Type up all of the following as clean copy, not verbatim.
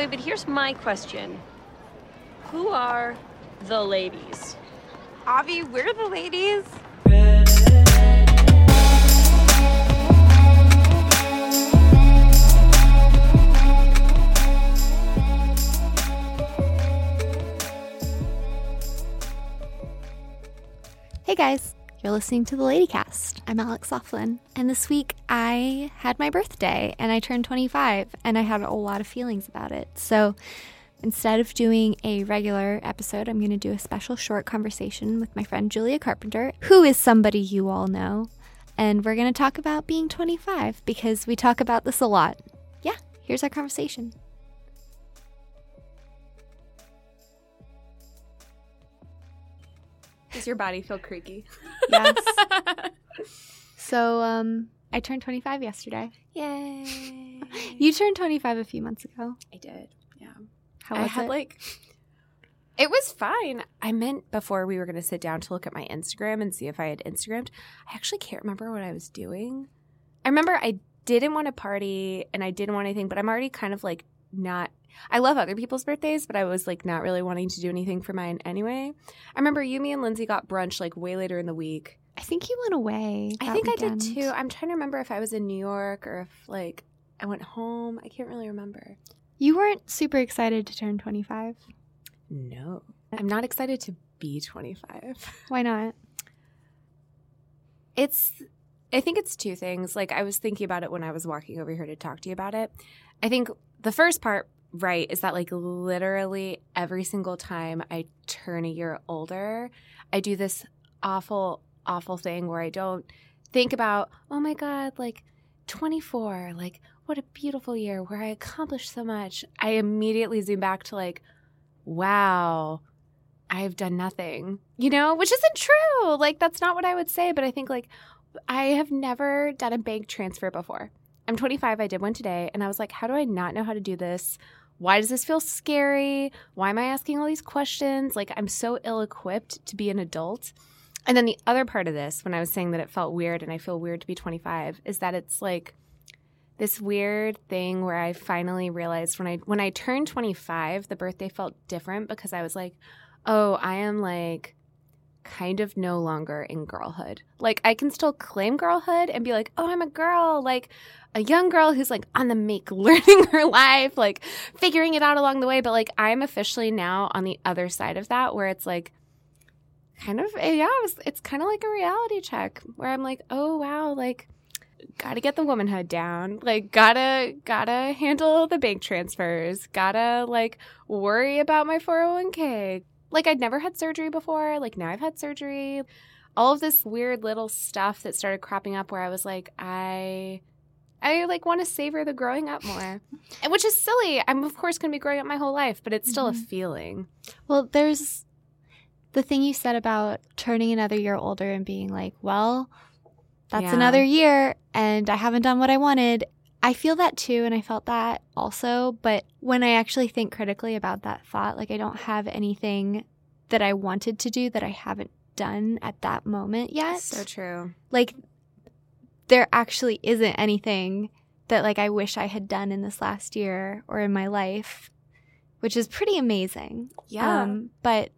Wait, but here's my question. Who are the ladies? Avi, we're the ladies. Hey guys, you're listening to the Ladycast. I'm Alex Laughlin, and this week I had my birthday and I turned 25 and I had a lot of feelings about it. So instead of doing a regular episode, I'm going to do a special short conversation with my friend Julia Carpenter, who is somebody you all know, and we're going to talk about being 25 because we talk about this a lot. Yeah, here's our conversation. Does your body feel creaky? Yes. So, I turned 25 yesterday. Yay. You turned 25 a few months ago. I did, yeah. How was it? It was fine. I meant before we were going to sit down to look at my Instagram and see if I had Instagrammed. I actually can't remember what I was doing. I remember I didn't want to party and I didn't want anything, but I'm already kind of like not – I love other people's birthdays, but I was, like, not really wanting to do anything for mine anyway. I remember you, me, and Lindsay got brunch, like, way later in the week. I think you went away that weekend. I did, too. I'm trying to remember if I was in New York or if, like, I went home. I can't really remember. You weren't super excited to turn 25? No. I'm not excited to be 25. Why not? I think it's two things. Like, I was thinking about it when I was walking over here to talk to you about it. I think the first part – right, is that like literally every single time I turn a year older, I do this awful, awful thing where I don't think about, oh my God, like 24, like what a beautiful year where I accomplished so much. I immediately zoom back to like, wow, I've done nothing, you know, which isn't true. Like that's not what I would say, but I think like I have never done a bank transfer before. I'm 25. I did one today and I was like, how do I not know how to do this? Why does this feel scary? Why am I asking all these questions? Like, I'm so ill-equipped to be an adult. And then the other part of this, when I was saying that it felt weird and I feel weird to be 25, is that it's like this weird thing where I finally realized when I turned 25, the birthday felt different because I was like, oh, I am like kind of no longer in girlhood. Like, I can still claim girlhood and be like, oh, I'm a girl, like a young girl who's like on the make, learning her life, like figuring it out along the way. But like, I'm officially now on the other side of that where it's like kind of, yeah, it's kind of like a reality check where I'm like, oh, wow, like gotta get the womanhood down, like gotta handle the bank transfers, gotta like worry about my 401k. Like, I'd never had surgery before. Like, now I've had surgery. All of this weird little stuff that started cropping up where I was like, I like, want to savor the growing up more, which is silly. I'm, of course, going to be growing up my whole life, but it's still a feeling. Well, there's the thing you said about turning another year older and being like, well, that's another year, and I haven't done what I wanted. I feel that too, and I felt that also, but when I actually think critically about that thought, like I don't have anything that I wanted to do that I haven't done at that moment yet. So true. Like there actually isn't anything that like I wish I had done in this last year or in my life, which is pretty amazing. Yeah. But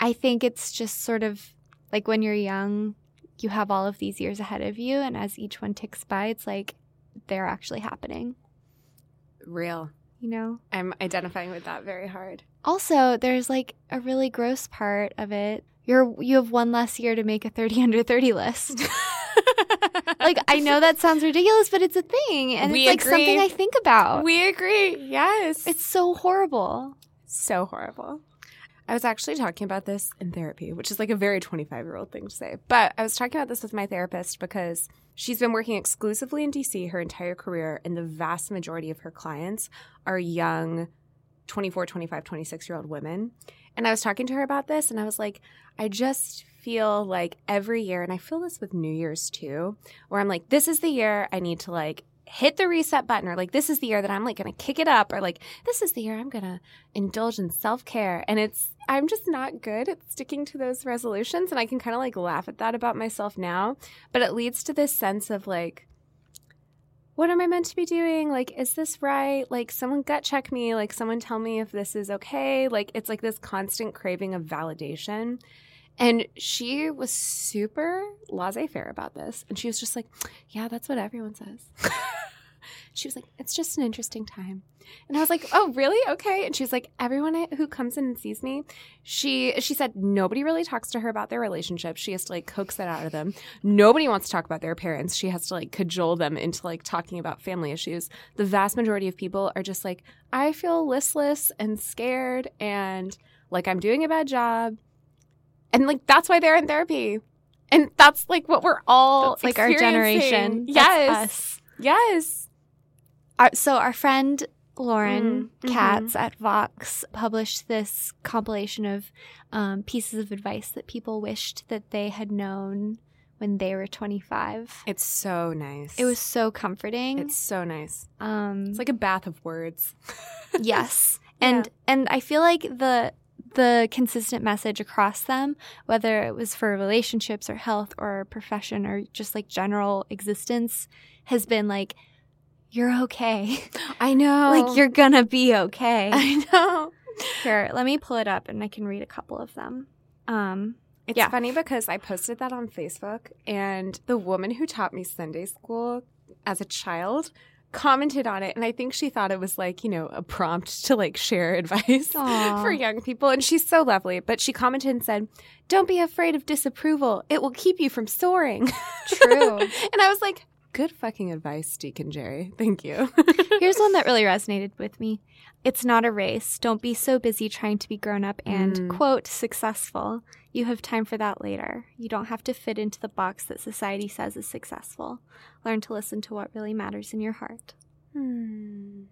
I think it's just sort of like when you're young, you have all of these years ahead of you, and as each one ticks by, it's like, they're actually happening. Real. You know? I'm identifying with that very hard. Also, there's like a really gross part of it. You have one less year to make a 30 under 30 list. Like, I know that sounds ridiculous, but it's a thing. And we it's like agree. Something I think about. We agree. Yes. It's so horrible. So horrible. I was actually talking about this in therapy, which is like a very 25-year-old thing to say. But I was talking about this with my therapist because she's been working exclusively in D.C. her entire career, and the vast majority of her clients are young 24, 25, 26-year-old women. And I was talking to her about this, and I was like, I just feel like every year, and I feel this with New Year's too, where I'm like, this is the year I need to like hit the reset button, or like this is the year that I'm like going to kick it up, or like this is the year I'm going to indulge in self-care. And I'm just not good at sticking to those resolutions, and I can kind of like laugh at that about myself now, but it leads to this sense of like what am I meant to be doing? Like, is this right? Like, someone gut check me. Like, someone tell me if this is okay. Like, it's like this constant craving of validation. And she was super laissez-faire about this. And she was just like, yeah, that's what everyone says. She was like, it's just an interesting time. And I was like, oh, really? Okay. And she's like, everyone who comes in and sees me, she said nobody really talks to her about their relationship. She has to, like, coax that out of them. Nobody wants to talk about their parents. She has to, like, cajole them into, like, talking about family issues. The vast majority of people are just like, I feel listless and scared and, like, I'm doing a bad job. And, like, that's why they're in therapy. And that's, like, what we're all, that's like, our generation. Yes. Yes. So our friend Lauren Katz at Vox published this compilation of pieces of advice that people wished that they had known when they were 25. It's so nice. It was so comforting. It's so nice. It's like a bath of words. Yes. And I feel like the consistent message across them, whether it was for relationships or health or profession or just, like, general existence, has been, like, you're okay. I know. Like, you're gonna be okay. I know. Here, let me pull it up and I can read a couple of them. It's funny because I posted that on Facebook, and the woman who taught me Sunday school as a child commented on it, and I think she thought it was, like, you know, a prompt to, like, share advice for young people. And she's so lovely, but she commented and said, don't be afraid of disapproval. It will keep you from soaring. True. And I was like, good fucking advice, Deacon Jerry. Thank you. Here's one that really resonated with me. It's not a race. Don't be so busy trying to be grown up and, quote, successful. You have time for that later. You don't have to fit into the box that society says is successful. Learn to listen to what really matters in your heart. And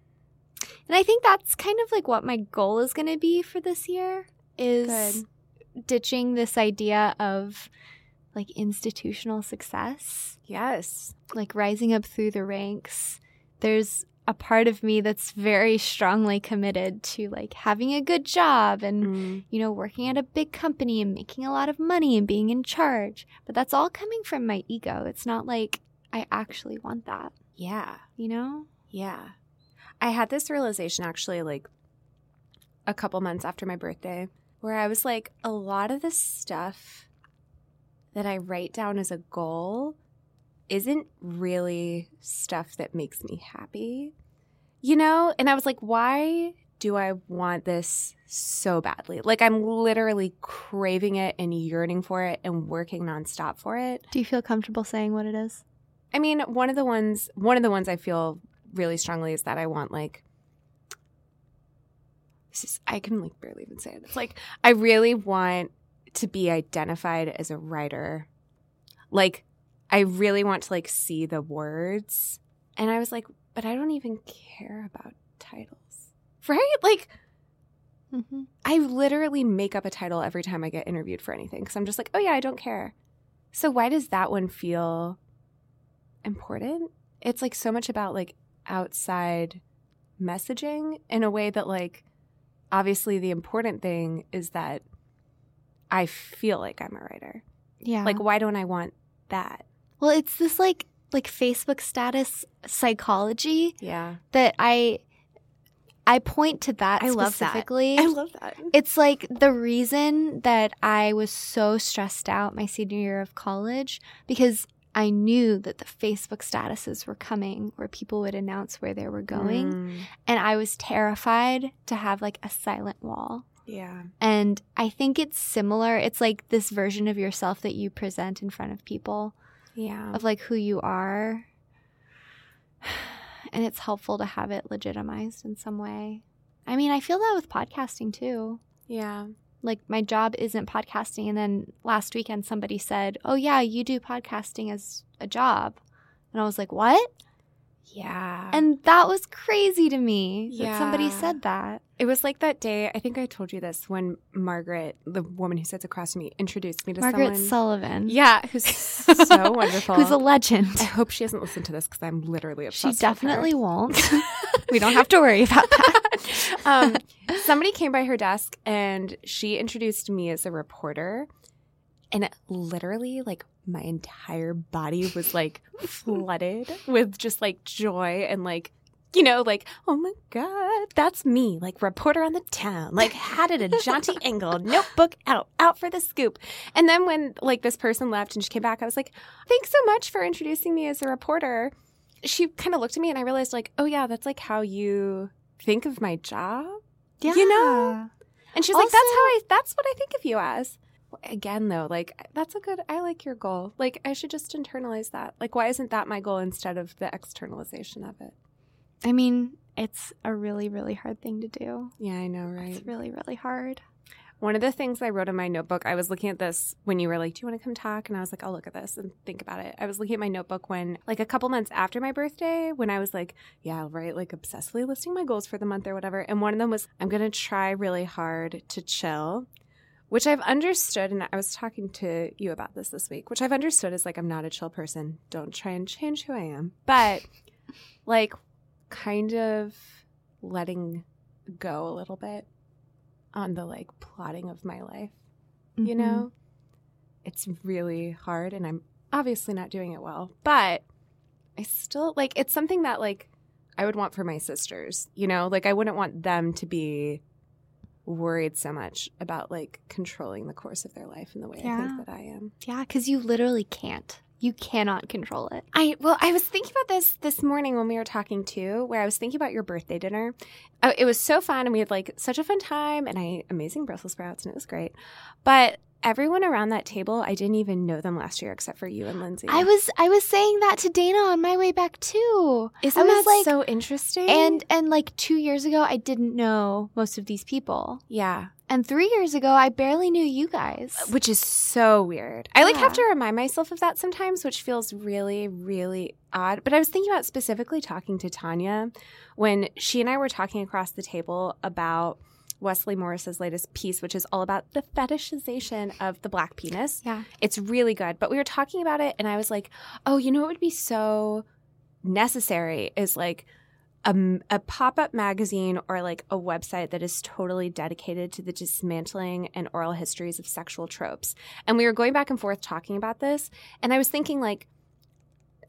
I think that's kind of, like, what my goal is going to be for this year is ditching this idea of, like, institutional success. Yes. Like, rising up through the ranks. There's a part of me that's very strongly committed to, like, having a good job and, you know, working at a big company and making a lot of money and being in charge. But that's all coming from my ego. It's not like I actually want that. Yeah. You know? Yeah. I had this realization actually, like, a couple months after my birthday, where I was like, a lot of this stuff that I write down as a goal isn't really stuff that makes me happy, you know? And I was like, why do I want this so badly? Like, I'm literally craving it and yearning for it and working nonstop for it. Do you feel comfortable saying what it is? I mean, one of the ones I feel really strongly is that I want, like, this is, I can, like, barely even say it. It's like, I really want to be identified as a writer. Like, I really want to, like, see the words. And I was like, but I don't even care about titles. Right? Like, I literally make up a title every time I get interviewed for anything because I'm just like, oh, yeah, I don't care. So why does that one feel important? It's, like, so much about, like, outside messaging in a way that, like, obviously the important thing is that I feel like I'm a writer. Yeah. Like, why don't I want that? Well, it's this, like Facebook status psychology. Yeah. That I point to that specifically. I love that. It's, like, the reason that I was so stressed out my senior year of college, because I knew that the Facebook statuses were coming where people would announce where they were going. And I was terrified to have, like, a silent wall. Yeah. And I think it's similar. It's like this version of yourself that you present in front of people. Yeah. Of, like, who you are. And it's helpful to have it legitimized in some way. I mean, I feel that with podcasting too. Yeah. Like, my job isn't podcasting. And then last weekend somebody said, oh, yeah, you do podcasting as a job. And I was like, what? Yeah. And that was crazy to me that somebody said that. It was like that day, I think I told you this, when Margaret, the woman who sits across from me, introduced me to Margaret Sullivan. Yeah, who's so wonderful. Who's a legend. I hope she hasn't listened to this because I'm literally obsessed with her. She definitely won't. We don't have to worry about that. Somebody came by her desk and she introduced me as a reporter. And literally, like, my entire body was, like, flooded with just, like, joy and, like, you know, like, oh, my God, that's me. Like, reporter on the town. Like, had it a jaunty angle. Notebook out. Out for the scoop. And then when, like, this person left and she came back, I was like, thanks so much for introducing me as a reporter. She kind of looked at me and I realized, like, oh, yeah, that's, like, how you think of my job. Yeah. You know? And she's also, like, that's what I think of you as. Again, though, like, that's a good, I like your goal. Like, I should just internalize that. Like, why isn't that my goal instead of the externalization of it? I mean, it's a really, really hard thing to do. Yeah, I know, right? It's really, really hard. One of the things I wrote in my notebook, I was looking at this when you were like, do you want to come talk? And I was like, I'll look at this and think about it. I was looking at my notebook when, like, a couple months after my birthday, when I was like, yeah, right, like, obsessively listing my goals for the month or whatever. And one of them was, I'm going to try really hard to chill. Which I've understood, and I was talking to you about this week, which I've understood is, like, I'm not a chill person. Don't try and change who I am. But, like, kind of letting go a little bit on the, like, plotting of my life, mm-hmm. you know? It's really hard, and I'm obviously not doing it well. But I still, like, it's something that, like, I would want for my sisters, you know? Like, I wouldn't want them to be worried so much about, like, controlling the course of their life in the way I think that I am. Yeah, because you literally can't. You cannot control it. I was thinking about this morning when we were talking too, where I was thinking about your birthday dinner. It was so fun, and we had, like, such a fun time, and I ate amazing Brussels sprouts, and it was great. But everyone around that table, I didn't even know them last year except for you and Lindsay. I was saying that to Dana on my way back too. Isn't that, like, so interesting? And like 2 years ago, I didn't know most of these people. Yeah. And 3 years ago, I barely knew you guys. Which is so weird. I have to remind myself of that sometimes, which feels really, really odd. But I was thinking about specifically talking to Tanya when she and I were talking across the table about Wesley Morris's latest piece, which is all about the fetishization of the black penis. Yeah. It's really good. But we were talking about it, and I was like, oh, you know what would be so necessary is, like, a pop-up magazine or, like, a website that is totally dedicated to the dismantling and oral histories of sexual tropes. And we were going back and forth talking about this, and I was thinking, like,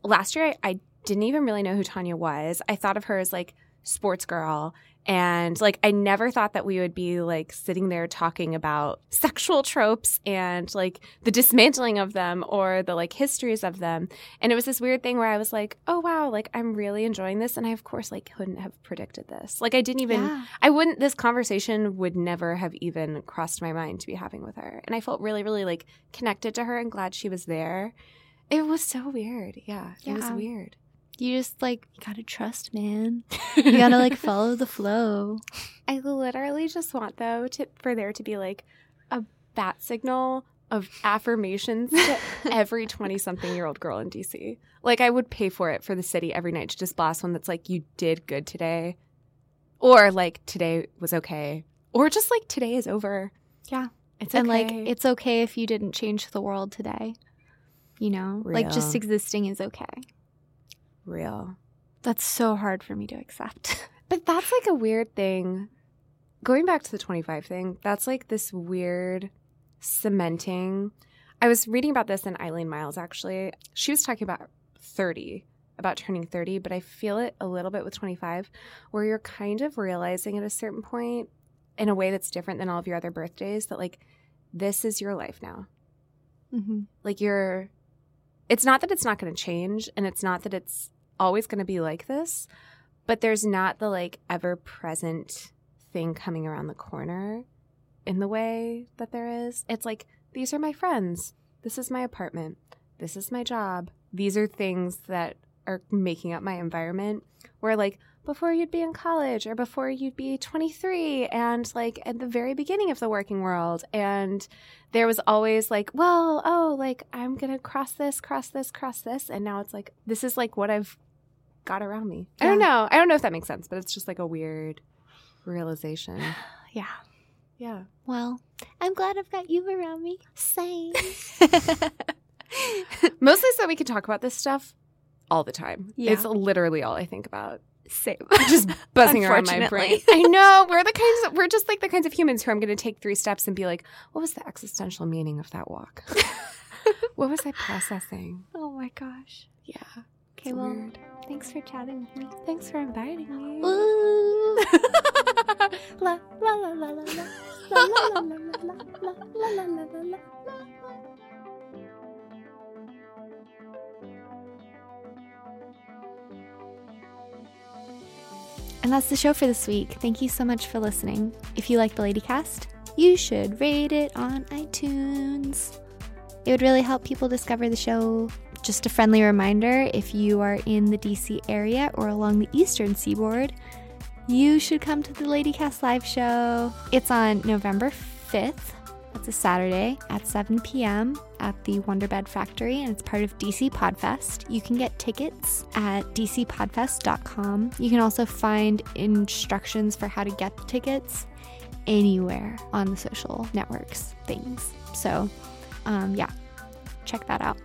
last year I didn't even really know who Tanya was. I thought of her as, like, sports girl. And, like, I never thought that we would be, like, sitting there talking about sexual tropes and, like, the dismantling of them or the, like, histories of them. And it was this weird thing where I was like, oh, wow, like, I'm really enjoying this. And I, of course, like, couldn't have predicted this. Like, I didn't even I wouldn't – this conversation would never have even crossed my mind to be having with her. And I felt really, really, like, connected to her and glad she was there. It was so weird. Yeah. It was weird. You just, like, you gotta trust, man. You gotta, like, follow the flow. I literally just want, though, for there to be, like, a bat signal of affirmations to every 20-something-year-old girl in D.C. Like, I would pay for it for the city every night to just blast one that's like, you did good today. Or, like, today was okay. Or just, like, today is over. Yeah. It's okay. And, like, it's okay if you didn't change the world today. You know? Real. Like, just existing is okay. Real. That's so hard for me to accept. But that's, like, a weird thing. Going back to the 25 thing, that's, like, this weird cementing. I was reading about this in Eileen Miles, actually. She was talking about 30, about turning 30, but I feel it a little bit with 25, where you're kind of realizing at a certain point in a way that's different than all of your other birthdays that, like, this is your life now. Mm-hmm. Like, you're – it's not that it's not going to change, and it's not that it's always going to be like this, but there's not the, like, ever-present thing coming around the corner in the way that there is. It's like, these are my friends. This is my apartment. This is my job. These are things that are making up my environment where, like, before you'd be in college or before you'd be 23 and, like, at the very beginning of the working world. And there was always, like, well, oh, like, I'm going to cross this. And now it's, like, this is, like, what I've got around me. Yeah. I don't know if that makes sense, but it's just, like, a weird realization. Yeah. Well, I'm glad I've got you around me. Same. Mostly so we can talk about this stuff all the time. Yeah. It's literally all I think about. Same. Just buzzing around my brain. I know. We're just like the kinds of humans who I'm going to take three steps and be like, what was the existential meaning of that walk? What was I processing? Oh my gosh. Yeah. Okay, well, weird. Thanks for chatting with me. Thanks for inviting me. La la la la la la la la la la la la la la. And that's the show for this week. Thank you so much for listening. If you like the Ladycast, you should rate it on iTunes. It would really help people discover the show. Just a friendly reminder, if you are in the DC area or along the eastern seaboard, you should come to the Ladycast live show. It's on November 5th. That's a Saturday at 7 p.m. at the Wonderbed Factory, and it's part of DC PodFest. You can get tickets at dcpodfest.com. You can also find instructions for how to get the tickets anywhere on the social networks things. So, yeah, check that out.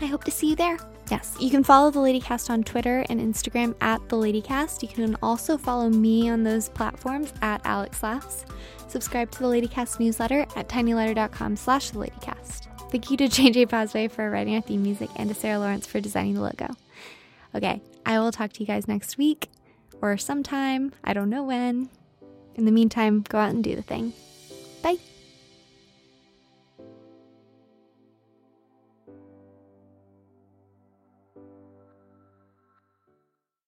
I hope to see you there. Yes, you can follow the Ladycast on Twitter and Instagram at the Ladycast. You can also follow me on those platforms at Alex Laughs. Subscribe to the Ladycast newsletter at tinyletter.com/theladycast. Thank you to JJ Pazway for writing our theme music and to Sarah Lawrence for designing the logo. Okay, I will talk to you guys next week or sometime. I don't know when. In the meantime, go out and do the thing. Bye.